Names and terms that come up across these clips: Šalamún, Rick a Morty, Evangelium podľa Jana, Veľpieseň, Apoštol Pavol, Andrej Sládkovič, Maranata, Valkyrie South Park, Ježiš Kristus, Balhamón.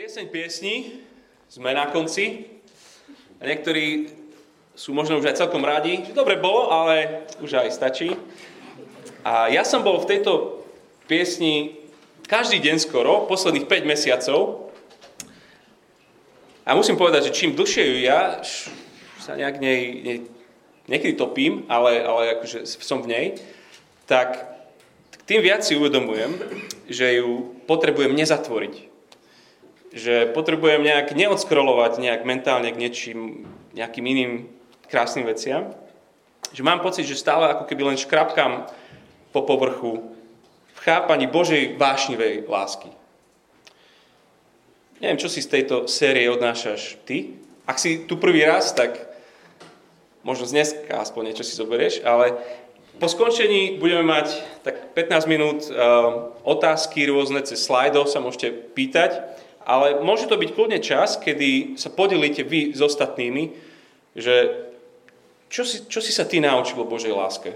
Pieseň piesní, sme na konci a niektorí sú možno už aj celkom radi, že dobre bolo, ale už aj stačí. A ja som bol v tejto piesni každý deň skoro, posledných 5 mesiacov a musím povedať, že čím dlhšie ju ja, sa nejak niekedy topím, ale akože som v nej, tak tým viac si uvedomujem, že ju potrebujem nezatvoriť. Že potrebujem nejak neodskrolovať nejak mentálne k nejakým iným krásnym veciam. Že mám pocit, že stále ako keby len škrapkám po povrchu v chápaní Božej vášnivej lásky. Neviem, čo si z tejto série odnášaš ty. Ak si tu prvý raz, tak možno z dneska aspoň niečo si zoberieš, ale po skončení budeme mať tak 15 minút otázky rôzne cez slajdov, sa môžete pýtať. Ale môže to byť kľudne čas, kedy sa podelíte vy s ostatnými, že čo si sa ty naučil o Božej láske?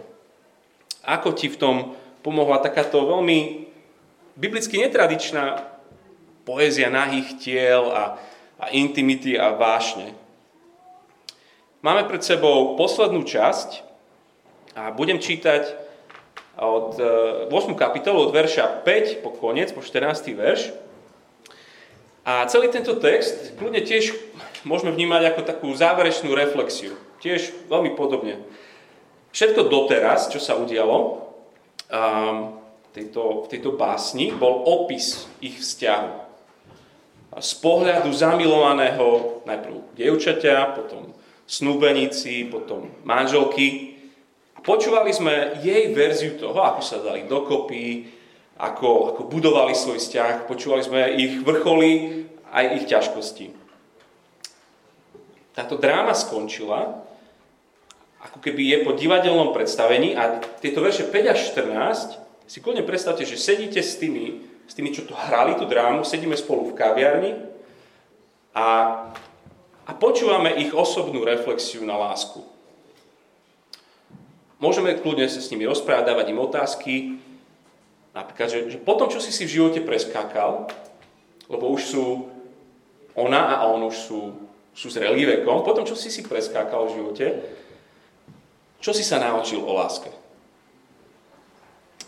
Ako ti v tom pomohla takáto veľmi biblicky netradičná poézia nahých tiel a intimity a vášne? Máme pred sebou poslednú časť a budem čítať od 8. kapitolu, od verša 5 po koniec, po 14. verš. A celý tento text kľudne tiež môžeme vnímať ako takú záverečnú reflexiu. Tiež veľmi podobne. Všetko doteraz, čo sa udialo v tejto básni, bol opis ich vzťahu. Z pohľadu zamilovaného najprv dievčaťa, potom snúbenici, potom manželky. Počúvali sme jej verziu toho, ako sa dali dokopy, ako budovali svoj vzťah, počúvali sme ich vrcholy aj ich ťažkosti. Táto dráma skončila, ako keby je po divadelnom predstavení a tieto verše 5 až 14, si kľudne predstavte, že sedíte s tými, čo to hrali, tú drámu, sedíme spolu v kaviarni a počúvame ich osobnú reflexiu na lásku. Môžeme kľudne sa s nimi rozprávať, dávať im otázky. Napríklad, že potom, čo si v živote preskákal, lebo už sú ona a on už sú zrelí vekom, potom, čo si preskákal v živote, čo si sa naučil o láske?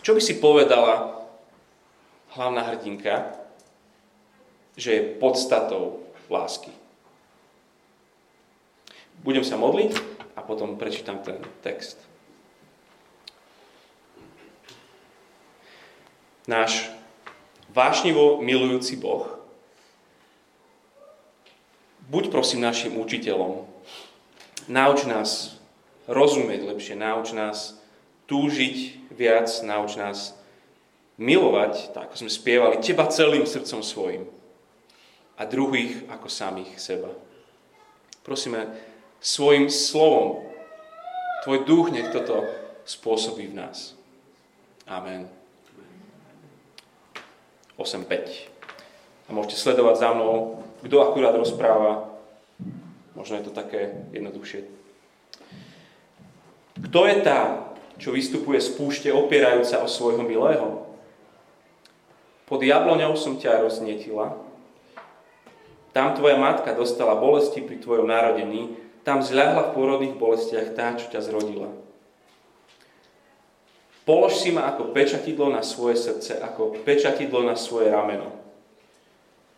Čo by si povedala hlavná hrdinka, že je podstatou lásky? Budem sa modliť a potom prečítam ten text. Náš vášnivo milujúci Boh, buď prosím našim učiteľom. Nauč nás rozumieť lepšie, nauč nás túžiť viac, nauč nás milovať, tak ako sme spievali, teba celým srdcom svojim a druhých ako samých seba. Prosíme, svojim slovom, tvoj duch nech toto spôsobí v nás. Amen. 8.5. A môžete sledovať za mnou, kto akurát rozpráva. Možno je to také jednoduchšie. Kto je tá, čo vystupuje z púšte, opierajúca o svojho milého? Pod jabloňou som ťa roznietila. Tam tvoja matka dostala bolesti pri tvojom narodení. Tam zľahla v pôrodných bolestiach tá, čo ťa zrodila. Polož si ma ako pečatidlo na svoje srdce, ako pečatidlo na svoje rameno.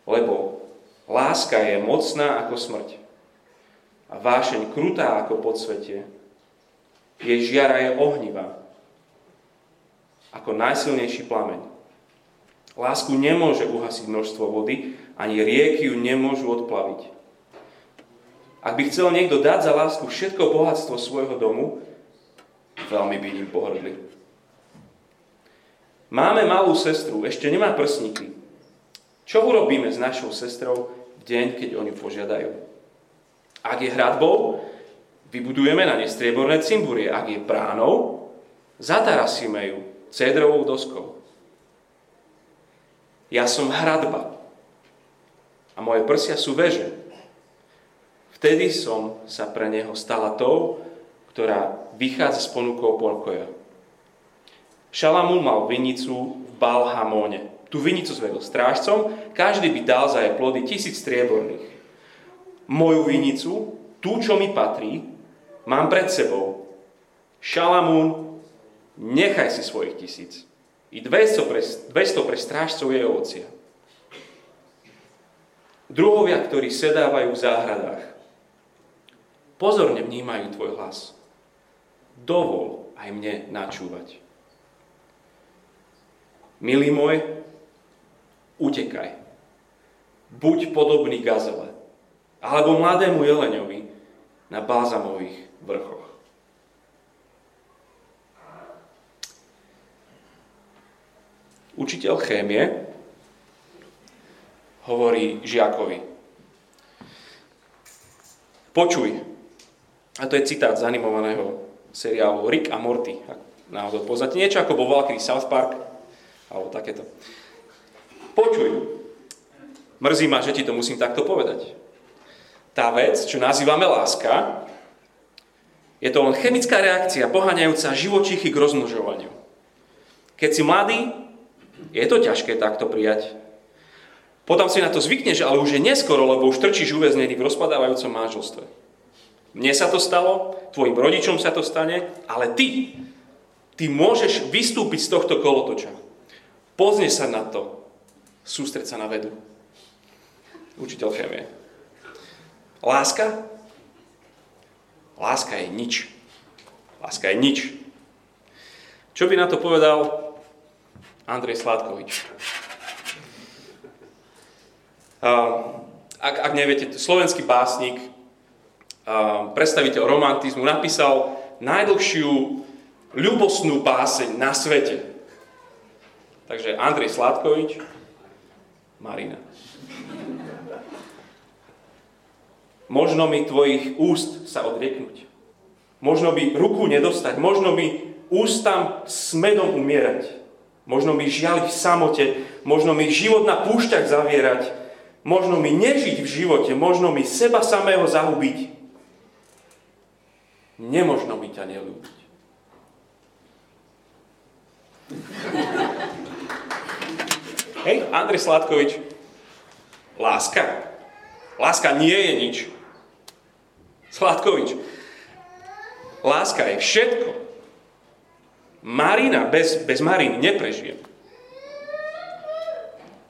Lebo láska je mocná ako smrť a vášeň krutá ako podsvetie. Jej žiara je ohnivá, ako najsilnejší plameň. Lásku nemôže uhasiť množstvo vody, ani rieky ju nemôžu odplaviť. Ak by chcel niekto dať za lásku všetko bohatstvo svojho domu, veľmi by ním pohrdli. Máme malú sestru, ešte nemá prsníky. Čo urobíme s našou sestrou v deň, keď oni požiadajú? Ak je hradbou, vybudujeme na ne strieborné cimburie. Ak je bránou, zatarasíme ju cédrovou doskou. Ja som hradba a moje prsia sú veže. Vtedy som sa pre neho stala tou, ktorá vychádza s ponukou pokoja. Šalamún mal vinicu v Balhamóne, tú vinicu sme bol strážcom, každý by dal za jej plody 1000 strieborných. Moju vinicu, tú, čo mi patrí, mám pred sebou. Šalamún, nechaj si svojich 1000. I 200 pre strážcov je ovocia. Druhovia, ktorí sedávajú v záhradách, pozorne vnímajú tvoj hlas. Dovol aj mne načúvať. Milý môj, utekaj. Buď podobný gazele, alebo mladému jeleňovi na balzamových vrchoch. Učiteľ chémie hovorí žiakovi. Počuj, a to je citát z animovaného seriálu Rick a Morty, ak náhodou poznáte, niečo ako vo Valkyrie South Park, alebo takéto. Počuj, mrzí ma, že ti to musím takto povedať. Tá vec, čo nazývame láska, je to len chemická reakcia poháňajúca živočíchy k rozmnožovaniu. Keď si mladý, je to ťažké takto prijať. Potom si na to zvykneš, ale už je neskoro, lebo už trčíš uväznený v rozpadávajúcom manželstve. Mne sa to stalo, tvojim rodičom sa to stane, ale ty môžeš vystúpiť z tohto kolotoča. Pozne sa na to. Sústreď sa na vedu. Učiteľ chémie. Láska? Láska je nič. Láska je nič. Čo by na to povedal Andrej Sládkovič? Ak neviete, slovenský básnik, predstaviteľ romantizmu, napísal najdlhšiu ľubostnú báseň na svete. Takže Andrej Sládkovič, Marina. Možno mi tvojich úst sa odrieknúť. Možno mi ruku nedostať. Možno mi ústam s medom umierať. Možno mi žiali v samote. Možno mi život na púšťach zavierať. Možno mi nežiť v živote. Možno mi seba samého zahubiť. Nemožno mi ťa neľúbiť. Hej, Andrej Sládkovič. Láska. Láska nie je nič. Sládkovič. Láska je všetko. Marina, bez Mariny neprežijem.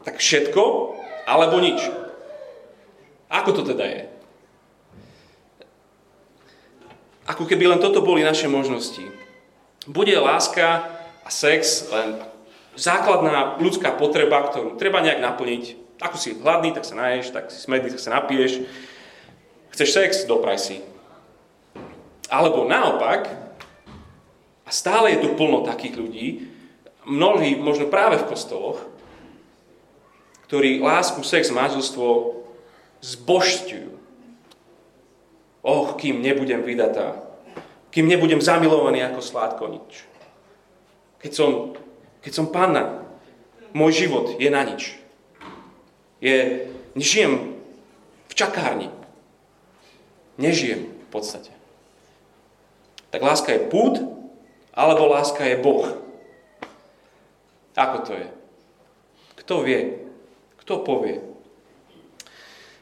Tak všetko, alebo nič. Ako to teda je? Ako keby len toto boli naše možnosti. Bude láska a sex len základná ľudská potreba, ktorú treba nejak naplniť. Ako si hladný, tak sa naješ, tak si smedný, tak sa napiješ. Chceš sex? Dopraj si. Alebo naopak, a stále je tu plno takých ľudí, mnohí možno práve v kostoloch, ktorí lásku, sex, manželstvo zbožťujú. Och, kým nebudem vydatá, kým nebudem zamilovaný ako Sládkovič. Keď som panna, môj život je na nič. Nežijem v čakárni. Nežijem v podstate. Tak láska je púd, alebo láska je Boh. Ako to je? Kto vie? Kto povie?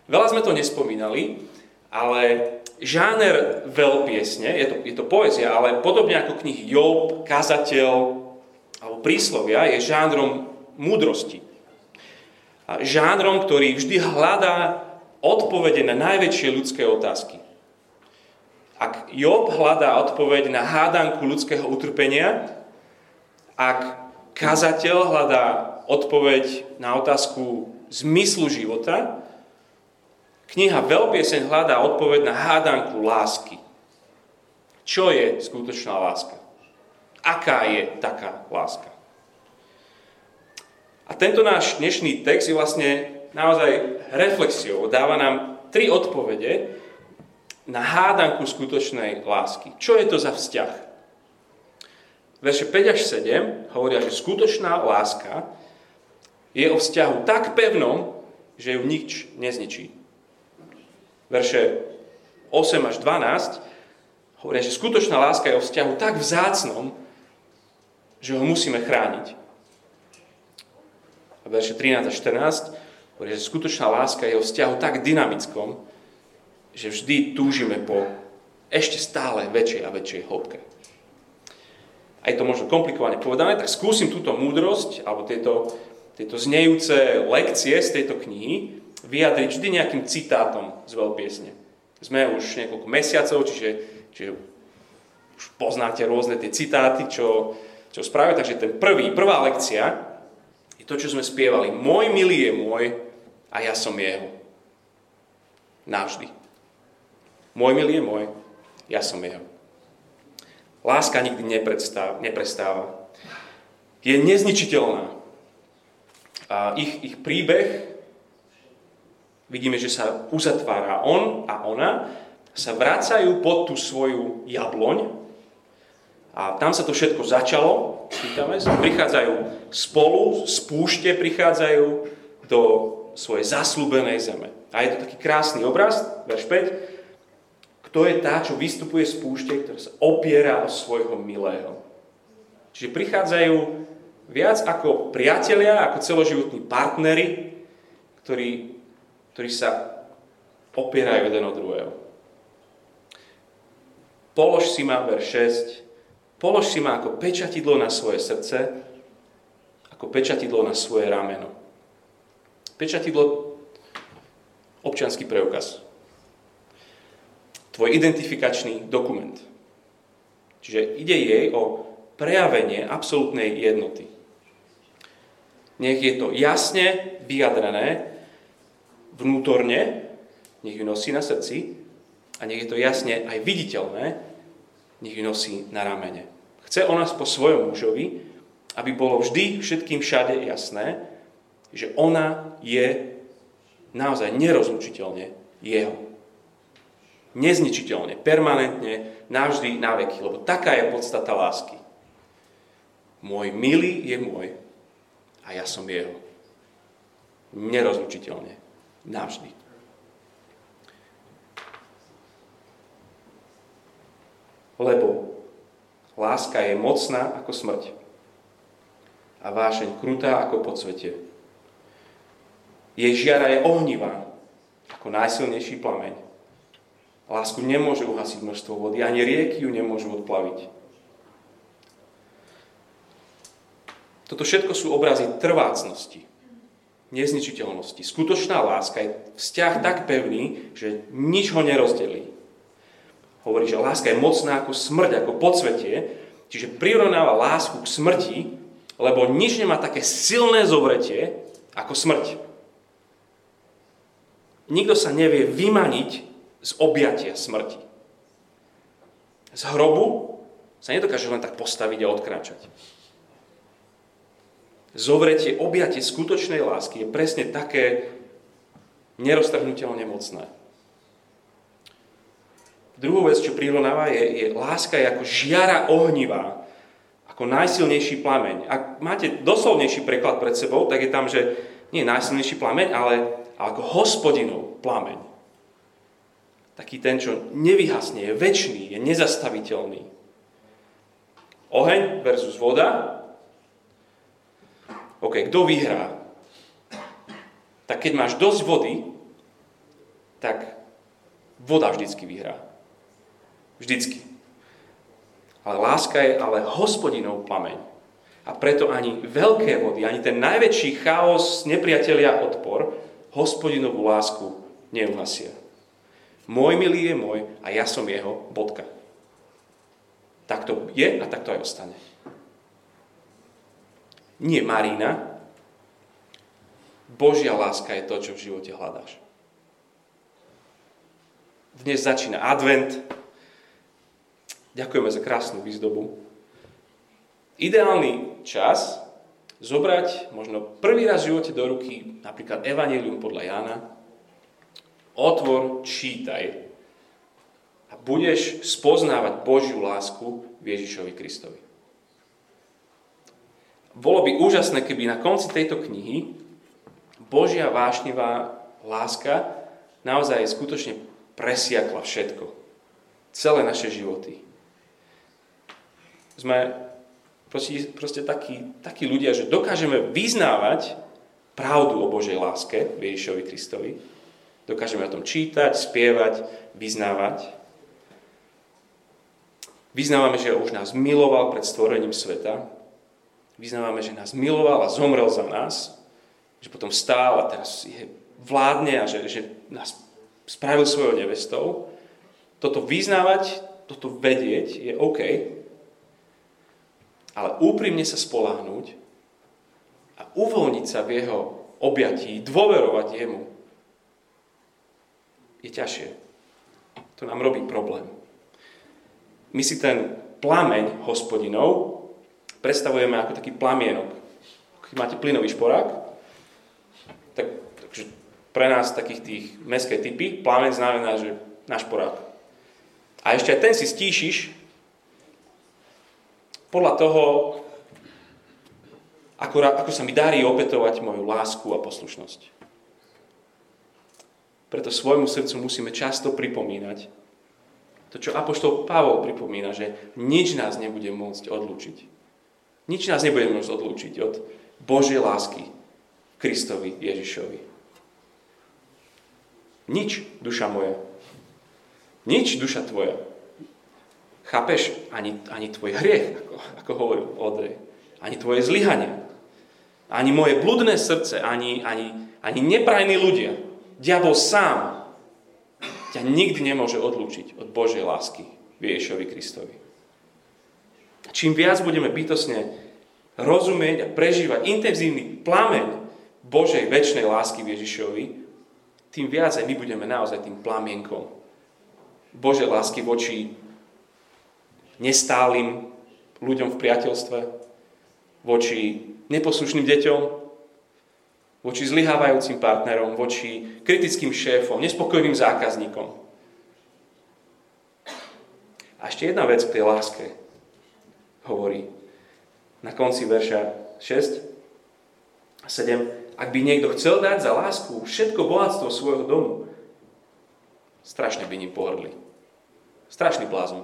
Veľa sme to nespomínali, ale žáner veľpiesne, je to poézia, ale podobne ako knihy Job, Kazateľ, alebo príslovia, je žánrom múdrosti. A žánrom, ktorý vždy hľadá odpovede na najväčšie ľudské otázky. Ak Job hľadá odpoveď na hádanku ľudského utrpenia, ak kazateľ hľadá odpoveď na otázku zmyslu života, kniha Veľpieseň hľadá odpoveď na hádanku lásky. Čo je skutočná láska? Aká je taká láska? A tento náš dnešný text je vlastne naozaj reflexiou. Dáva nám 3 odpovede na hádanku skutočnej lásky. Čo je to za vzťah? Verše 5 až 7 hovoria, že skutočná láska je o vzťahu tak pevnom, že ju nič nezničí. Verše 8 až 12 hovoria, že skutočná láska je o vzťahu tak vzácnom, že ho musíme chrániť. verše 13 a 14, hovorí, že skutočná láska je o vzťahu tak dynamickom, že vždy túžime po ešte stále väčšej a väčšej hĺbke. Aj to možno komplikovane povedané, tak skúsim túto múdrosť, alebo tieto znejúce lekcie z tejto knihy vyjadriť vždy nejakým citátom z veľpiesne. Sme už niekoľko mesiacov, čiže už poznáte rôzne tie citáty, čo spravia. Takže ten prvá lekcia je to, čo sme spievali. Môj milý je môj a ja som jeho. Navždy. Môj milý je môj, ja som jeho. Láska nikdy neprestáva. Je nezničiteľná. A ich príbeh, vidíme, že sa uzatvára. On a ona sa vracajú pod tú svoju jabloň a tam sa to všetko začalo, čítame sa, prichádzajú spolu, z púšte prichádzajú do svojej zasľúbenej zeme. A je to taký krásny obraz, verš 5, kto je tá, čo vystupuje z púšte, ktorá sa opiera o svojho milého. Čiže prichádzajú viac ako priatelia, ako celoživotní partneri, ktorí sa opierajú jeden od druhého. Polož si ma, verš 6, polož si ma ako pečatidlo na svoje srdce, ako pečatidlo na svoje rameno. Pečatidlo, občiansky preukaz. Tvoj identifikačný dokument. Čiže ide jej o prejavenie absolútnej jednoty. Nech je to jasne vyjadrené vnútorne, nech ju nosí na srdci a nech je to jasne aj viditeľné, nech ju nosí na ramene. Chce ona po svojom mužovi, aby bolo vždy všetkým všade jasné, že ona je naozaj nerozlučiteľne jeho. Nezničiteľne, permanentne, navždy, na veky, lebo taká je podstata lásky. Môj milý je môj a ja som jeho. Nerozlučiteľne, navždy. Lebo láska je mocná ako smrť a vášeň krutá ako podsvetie. Jej žiara je ohnivá ako najsilnejší plameň. Lásku nemôže uhasiť množstvo vody, ani rieky ju nemôžu odplaviť. Toto všetko sú obrazy trvácnosti, nezničiteľnosti. Skutočná láska je vzťah tak pevný, že nič ho nerozdelí. Hovorí, že láska je mocná ako smrť, ako podsvetie, čiže prirovnáva lásku k smrti, lebo nič nemá také silné zovretie ako smrť. Nikto sa nevie vymaniť z objatia smrti. Z hrobu sa nedokáže len tak postaviť a odkráčať. Zovretie, objatie skutočnej lásky je presne také neroztrhnuteľne mocné. Druhou vec, čo prirovnáva, je láska je ako žiara ohnivá, ako najsilnejší plameň. Ak máte doslovnejší preklad pred sebou, tak je tam, že nie je najsilnejší plameň, ale ako Hospodinov plameň. Taký ten, čo nevyhasne, je večný, je nezastaviteľný. Oheň versus voda. OK, kto vyhrá? Tak keď máš dosť vody, tak voda vždycky vyhrá. Vždycky. Ale láska je ale Hospodinov plameň. A preto ani veľké vody, ani ten najväčší chaos, nepriatelia, odpor, Hospodinovú lásku neuhasia. Môj milý je môj a ja som jeho, bodka. Tak to je a tak to aj ostane. Nie Marina. Božia láska je to, čo v živote hľadáš. Dnes začína advent. Ďakujeme za krásnu výzdobu. Ideálny čas zobrať možno prvý raz v živote do ruky napríklad Evangelium podľa Jana. Otvor, čítaj a budeš spoznávať Božiu lásku v Ježišovi Kristovi. Bolo by úžasné, keby na konci tejto knihy Božia vášnivá láska naozaj skutočne presiakla všetko. Celé naše životy. Sme proste takí ľudia, že dokážeme vyznávať pravdu o Božej láske v Ježišovi Kristovi. Dokážeme o tom čítať, spievať, vyznávať. Vyznávame, že už nás miloval pred stvorením sveta. Vyznávame, že nás miloval a zomrel za nás. Že potom stál a teraz je vládne a že nás spravil svojou nevestou. Toto vyznávať, toto vedieť je OK. Ale úprimne sa spoľahnúť a uvoľniť sa v jeho objatí, dôverovať jemu, je ťažšie. To nám robí problém. My si ten plameň Hospodinov predstavujeme ako taký plamienok. Keď máte plynový šporák, takže pre nás takých tých mestské typy plameň znamená, že na šporák. A ešte aj ten si stíšiš podľa toho, ako sa mi darí opätovať moju lásku a poslušnosť. Preto svojmu srdcu musíme často pripomínať to, čo apoštol Pavol pripomína, že nič nás nebude môcť odlúčiť. Nič nás nebude môcť odlúčiť od Božej lásky Kristovi Ježišovi. Nič, duša moja. Nič, duša tvoja. Chápeš? Ani tvoj hriech, ako hovoril Andrej. Ani tvoje zlyhania. Ani moje bludné srdce. Ani neprajní ľudia. Diabol sám ťa nikdy nemôže odlúčiť od Božej lásky v Ježišovi Kristovi. Čím viac budeme bytostne rozumieť a prežívať intenzívny plameň Božej večnej lásky v Ježišovi, tým viac aj my budeme naozaj tým plamienkom Božej lásky voči nestálym ľuďom v priateľstve, voči neposlušným deťom, voči zlyhávajúcim partnerom, voči kritickým šéfom, nespokojným zákazníkom. A ešte jedna vec k tej láske hovorí na konci verša 6 a 7. Ak by niekto chcel dať za lásku všetko bohatstvo svojho domu, strašne by ním pohrdli. Strašný blázon.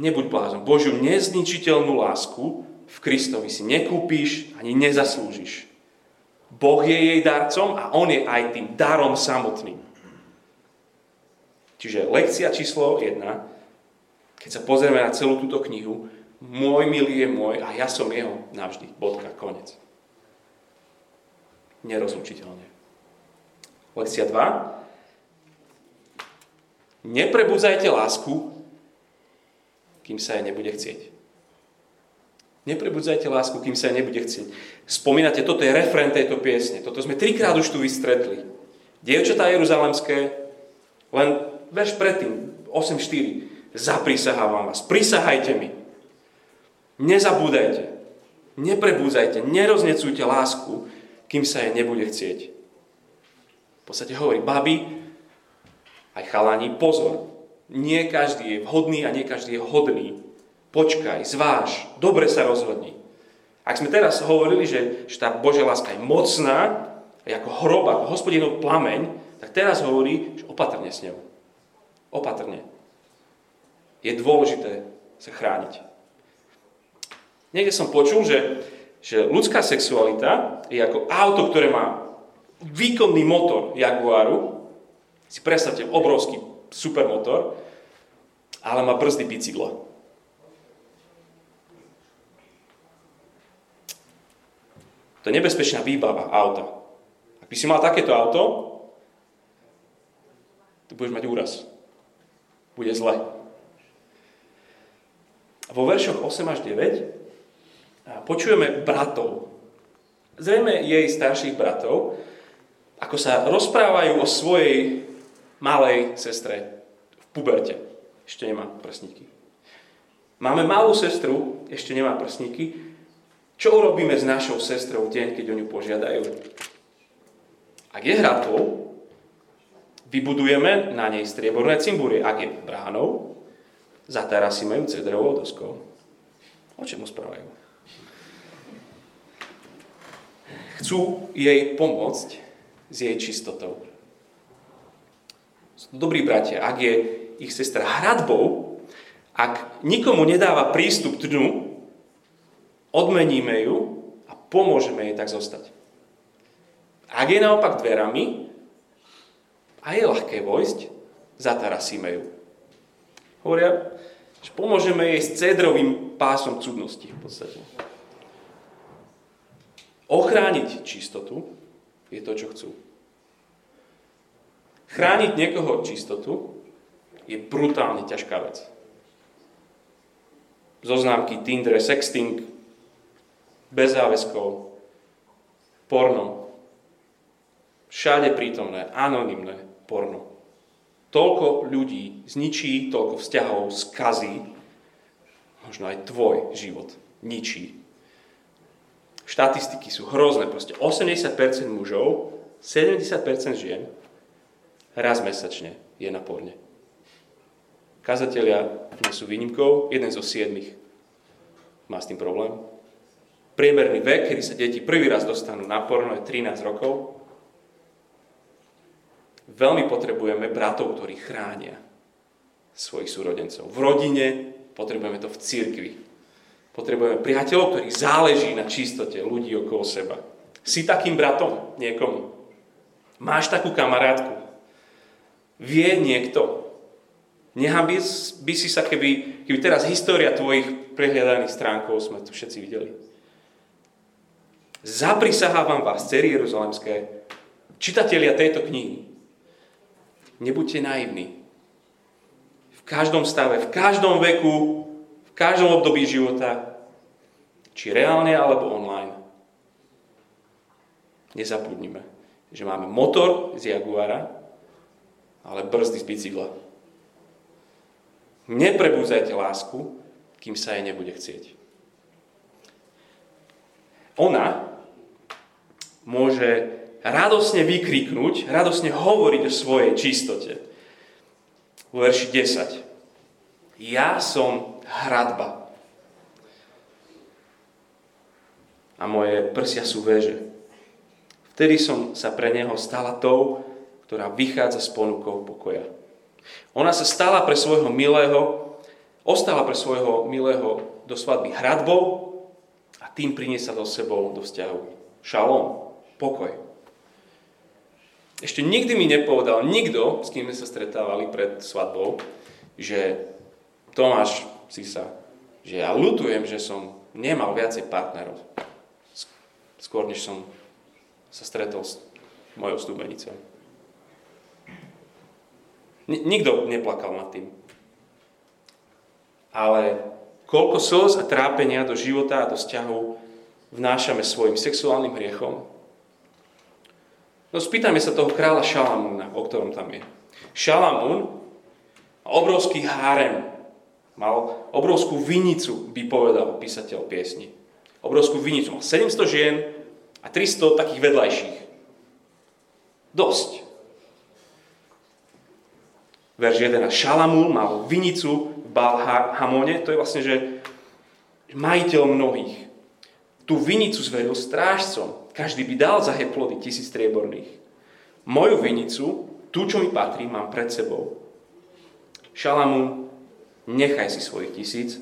Nebuď blázon. Božiu nezničiteľnú lásku v Kristovi si nekúpíš ani nezaslúžiš. Boh je jej darcom a on je aj tým darom samotným. Čiže lekcia číslo 1, keď sa pozrieme na celú túto knihu, môj milý je môj a ja som jeho navždy. Bodka, konec. Nerozlučiteľne. Lekcia 2. Neprebudzajte lásku, kým sa jej nebude chcieť. Neprebudzajte lásku, kým sa jej nebude chcieť. Spomínate, toto je refrén tejto piesne. Toto sme 3-krát už tu vystretli. Dievčatá jeruzalemské, len verš predtým, 8.4. Zaprisahávam vás, prisahajte mi. Nezabúdajte, neprebudzajte, neroznecujte lásku, kým sa jej nebude chcieť. V podstate hovorí, babi, aj chalani, pozor. Nie každý je vhodný a nie každý je hodný. Počkaj, zváž, dobre sa rozhodni. Ak sme teraz hovorili, že tá Božia láska je mocná, je ako hrob, ako Hospodinov plameň, tak teraz hovorí, že opatrne s ňou. Opatrne. Je dôležité sa chrániť. Niekde som počul, že ľudská sexualita je ako auto, ktoré má výkonný motor Jaguaru. Si predstavte obrovský supermotor, ale má brzdy bicykla. To je nebezpečná výbava auta. Ak by si mal takéto auto, tu budeš mať úraz. Bude zle. Vo veršoch 8 až 9 počujeme bratov. Zrejme jej starších bratov, ako sa rozprávajú o svojej malej sestre v puberte. Ešte nemá prsníky. Máme malú sestru, ešte nemá prsníky. Čo urobíme s našou sestrou v deň, keď o ňu požiadajú? Ak je hradbou, vybudujeme na nej strieborné cimburie. Ak je bránou, zatarasíme ju cedrovou doskou. O čemu správajú? Chcú jej pomôcť s jej čistotou. Dobrí bratia, ak je ich sestra hradbou, ak nikomu nedáva prístup k dnu, odmeníme ju a pomôžeme jej tak zostať. Ak je naopak dverami a je ľahké vojsť, zatarasíme ju. Hovoria, že pomôžeme jej s cedrovým pásom cudnosti v podstate. Ochrániť čistotu je to, čo chcú. Chrániť niekoho od čistotu je brutálne ťažká vec. Zoznámky Tinder, sexting, bez záväzkov, porno. Všade prítomné, anonymné porno. Toľko ľudí zničí, toľko vzťahov skazí, možno aj tvoj život ničí. Štatistiky sú hrozné, proste 80% mužov, 70% žien raz mesačne je na porne. Kazatelia nie sú výnimkou, 1 zo 7 má s tým problém. Priemerný vek, kedy sa deti prvý raz dostanú na porno, je 13 rokov. Veľmi potrebujeme bratov, ktorí chránia svojich súrodencov. V rodine, potrebujeme to v cirkvi. Potrebujeme priateľov, ktorých záleží na čistote ľudí okolo seba. Si takým bratom niekomu. Máš takú kamarátku. Vie niekto. Nehanbíš by si sa, keby teraz história tvojich prehliadaných stránkov sme tu všetci videli. Zaprisahávam vás, dcery jeruzalemské, čitatelia tejto knihy. Nebuďte naivní. V každom stave, v každom veku, v každom období života, či reálne, alebo online. Nezabudnime, že máme motor z Jaguara, ale brzdy z bicykla. Neprebúzajte lásku, kým sa jej nebude chcieť. Ona môže radosne vykriknúť, radosne hovoriť o svojej čistote. Vo verši 10. Ja som hradba. A moje prsia sú väže. Vtedy som sa pre neho stala tou, ktorá vychádza s ponukou pokoja. Ona sa stala pre svojho milého, ostala pre svojho milého do svadby hradbou a tým priniesla so sebou do vzťahu šalom, pokoj. Ešte nikdy mi nepovedal nikto, s kým sme sa stretávali pred svadbou, že Tomáš, že ja ľutujem, že som nemal viacej partnerov. Skôr, než som sa stretol s mojou snúbenicou. Nikto neplakal nad tým. Ale koľko slz a trápenia do života a do vzťahov vnášame svojim sexuálnym hriechom? No spýtajme sa toho kráľa Šalamúna, o ktorom tam je. Šalamún, obrovský hárem, mal obrovskú vinicu, by povedal písateľ piesni. Obrovskú vinicu. Mal 700 žien a 300 takých vedľajších. Dosť. Verš 11. Šalamún mal vinicu v Balhamóne. To je vlastne, že majiteľ mnohých. Tú vinicu zveril strážcom. Každý by dal za jej plody 1000 strieborných. Moju vinicu, tú, čo mi patrí, mám pred sebou. Šalamún, nechaj si svojich 1000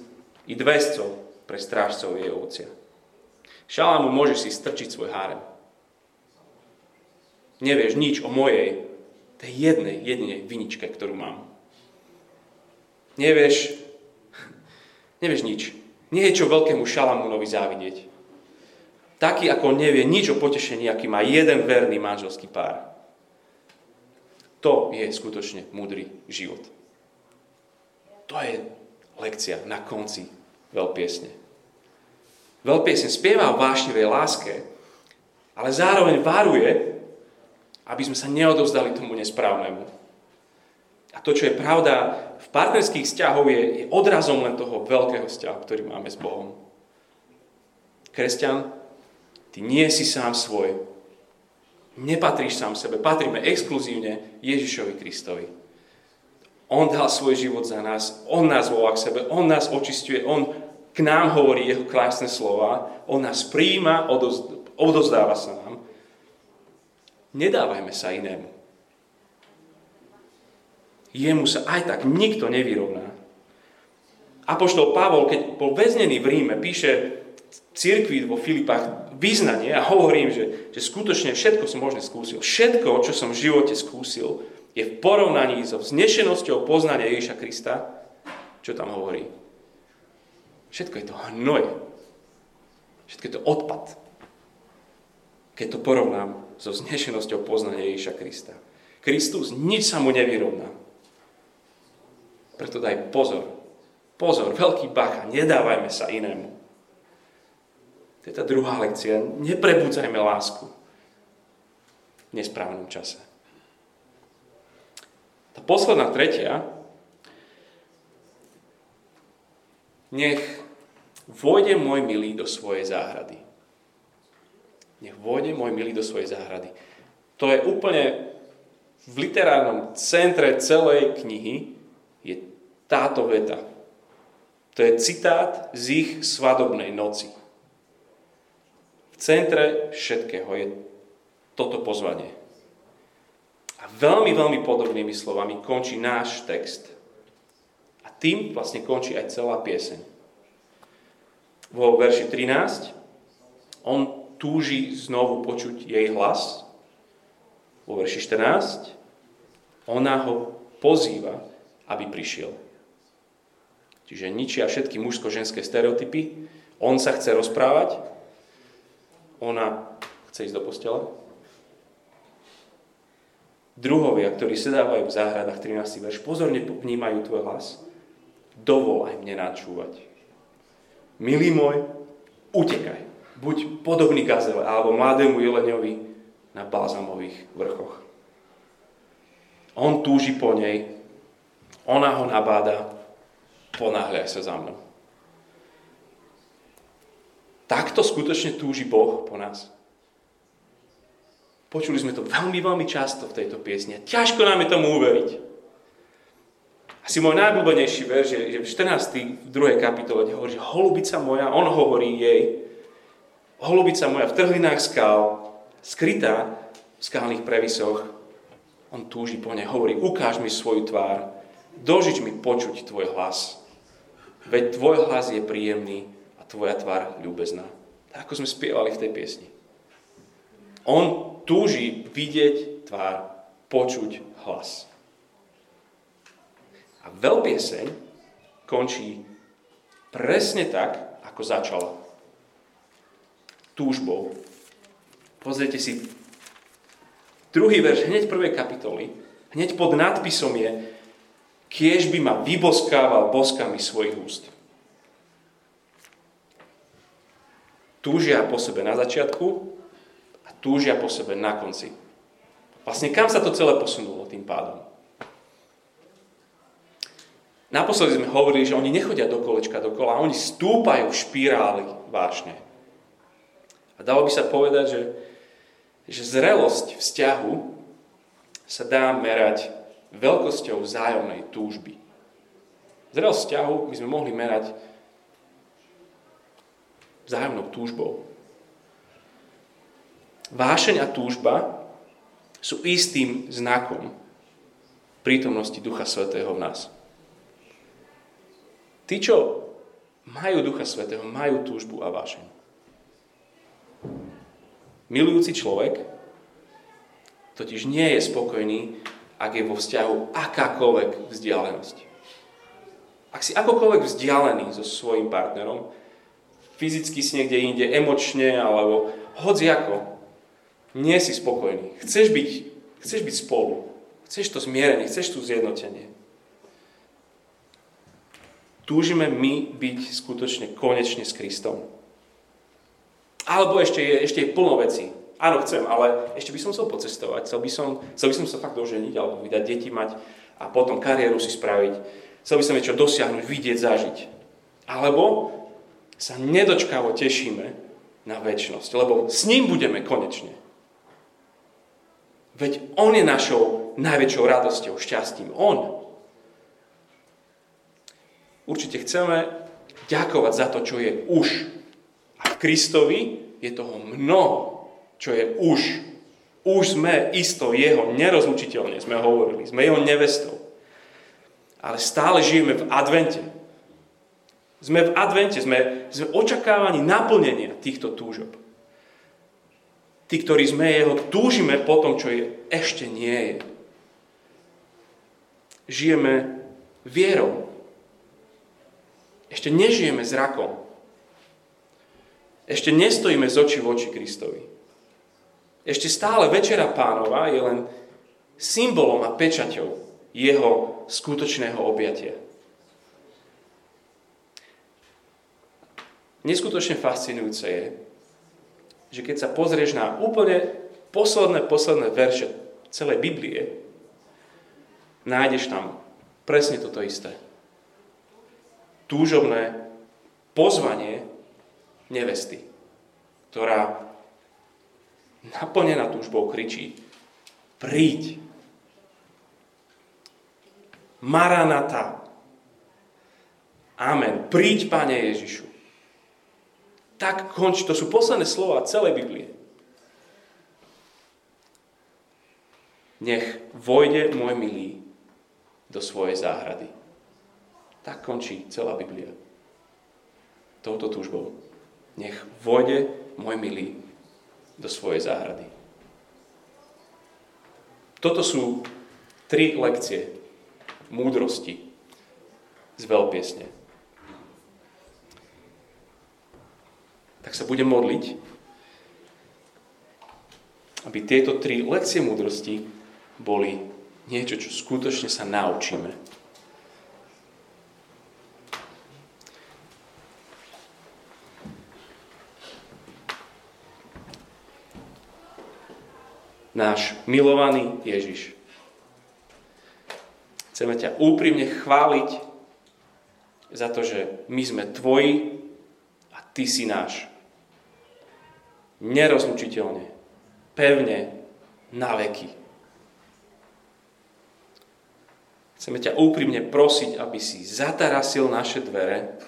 i 200 pre strážcov jej ovcia. Šalamún, môžeš si strčiť svoj hárem. Nevieš nič o mojej, tej jednej viničke, ktorú mám. Nevieš nič. Nie je čo veľkému Šalamúnovi závidieť. Taký, ako nevie nič o potešení, aký má jeden verný manželský pár. To je skutočne múdry život. To je lekcia na konci veľpiesne. Veľpiesne spieva o vášnivej láske, ale zároveň varuje, aby sme sa neodovzdali tomu nesprávnemu. A to, čo je pravda v partnerských vzťahoch, je odrazom len toho veľkého vzťahu, ktorý máme s Bohom. Kresťan, ty nie si sám svoj. Nepatríš sám sebe. Patríme exkluzívne Ježišovi Kristovi. On dal svoj život za nás, on nás volá k sebe, on nás očisťuje, on k nám hovorí jeho krásne slova, on nás prijíma, odovzdáva sa nám. Nedávajme sa inému. Jemu sa aj tak nikto nevyrovná. Apoštol Pavol, keď bol väznený v Ríme, píše cirkvi vo Filipách vyznanie a hovorím, že skutočne všetko som možne skúsil. Všetko, čo som v živote skúsil, je v porovnaní so vznešenosťou poznania Ježiša Krista, čo tam hovorí. Všetko je to hnoj. Všetko je to odpad. Keď to porovnám so vznešenosťou poznania Ježiša Krista. Kristus, nič sa mu nevyrovná. Preto daj pozor. Pozor, veľký bacha, nedávajme sa inému. To je tá druhá lekcia. Neprebudzajme lásku v nesprávnom čase. Tá posledná, tretia. Nech vôjde môj milý do svojej záhrady. Nech vôjde môj milý do svojej záhrady. To je úplne v literárnom centre celej knihy je táto veta. To je citát z ich svadobnej noci. V centre všetkého je toto pozvanie. A veľmi, veľmi podobnými slovami končí náš text. A tým vlastne končí aj celá pieseň. Vo verši 13 on túži znovu počuť jej hlas. Vo verši 14 ona ho pozýva, aby prišiel. Čiže ničia všetky mužsko-ženské stereotypy. On sa chce rozprávať. Ona chce ísť do postele. Druhovia, ktorí sedávajú v záhradách 13. verš, pozorne vnímajú tvoj hlas. Dovol aj mne načúvať. Milý môj, utekaj. Buď podobný gazele alebo mladému jelenovi na balzamových vrchoch. On túži po nej, ona ho nabáda, ponáhľaj sa za mnou. Takto skutočne túži Boh po nás. Počuli sme to veľmi, veľmi často v tejto piesni. Ťažko nám je tomu uveriť. Asi môj najblúbenejší verš je v 14. v 2. kapitole, kde hovorí, že holubica moja, on hovorí jej, holubica moja v trhlinách skál, skrytá v skalných previsoch. On túži po nej, hovorí, ukáž mi svoju tvár, dožič mi počuť tvoj hlas. Veď tvoj hlas je príjemný a tvoja tvár ľúbezná. Tak ako sme spievali v tej piesni. On túži vidieť tvár, počuť hlas. A veľpieseň končí presne tak, ako začala. Túžbou. Pozrite si druhý verš hneď prvej kapitoly. Hneď pod nadpisom je kiež by ma vyboskával boskami svojich úst. Túžia po sebe na začiatku a túžia po sebe na konci. Vlastne kam sa to celé posunulo tým pádom? Naposledy sme hovorili, že oni nechodia do kolečka dokola, oni stúpajú v špiráli vášne. A dalo by sa povedať, že zrelosť vzťahu sa dá merať veľkosťou vzájomnej túžby. Zrelosť vzťahu by sme mohli merať vzájomnou túžbou. Vášeň a túžba sú istým znakom prítomnosti Ducha Svätého v nás. Tí, čo majú Ducha Svätého, majú túžbu a vášeň. Milujúci človek totiž nie je spokojný, ak je vo vzťahu akákoľvek vzdialenosť. Ak si akokoľvek vzdialený so svojím partnerom, fyzicky si niekde inde, emočne alebo hodziako, nie si spokojný. Chceš byť spolu. Chceš to zmierenie, chceš tu zjednotenie. Túžime my byť skutočne konečne s Kristom. Alebo ešte je plno vecí. Áno, chcem, ale ešte by som chcel pocestovať. Chcel by som sa fakt doženiť, alebo vydať deti mať a potom kariéru si spraviť. Chcel by som niečo dosiahnuť, vidieť, zažiť. Alebo sa nedočkavo tešíme na večnosť, lebo s ním budeme konečne. Veď on je našou najväčšou radosťou, šťastím. On. Určite chceme ďakovať za to, čo je už. Kristovi je toho mnoho, čo je už. Už sme isto jeho, nerozlučiteľne sme hovorili, sme jeho nevestou. Ale stále žijeme v advente. Sme v advente, sme očakávaní naplnenia týchto túžob. Tí, ktorí sme jeho, túžime po tom, čo je, ešte nie je. Žijeme vierou. Ešte nežijeme zrakom. Ešte nestojíme z očí v oči Kristovi. Ešte stále Večera Pánova je len symbolom a pečaťou jeho skutočného objatia. Neskutočne fascinujúce je, že keď sa pozrieš na úplne posledné verše celej Biblie, nájdeš tam presne toto isté. Túžobné pozvanie nevesty, ktorá naplnená túžbou kričí: príď! Maranata! Amen! Príď, Pane Ježišu! Tak končí. To sú posledné slova celej Biblie. Nech vojde môj milý do svojej záhrady. Tak končí celá Biblia. Touto túžbou. Nech vojde môj milý do svojej záhrady. Toto sú 3 lekcie múdrosti z veľpiesne. Tak sa budem modliť, aby tieto 3 lekcie múdrosti boli niečo, čo skutočne sa naučíme. Náš milovaný Ježiš, chceme ťa úprimne chváliť za to, že my sme tvoji a ty si náš. Nerozlučiteľne, pevne, na veky. Chceme ťa úprimne prosiť, aby si zatarasil naše dvere.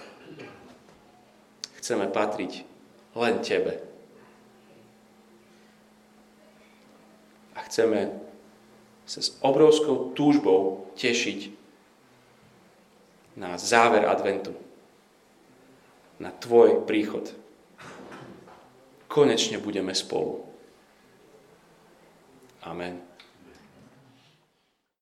Chceme patriť len tebe. A chceme sa s obrovskou túžbou tešiť na záver adventu. Na tvoj príchod. Konečne budeme spolu. Amen.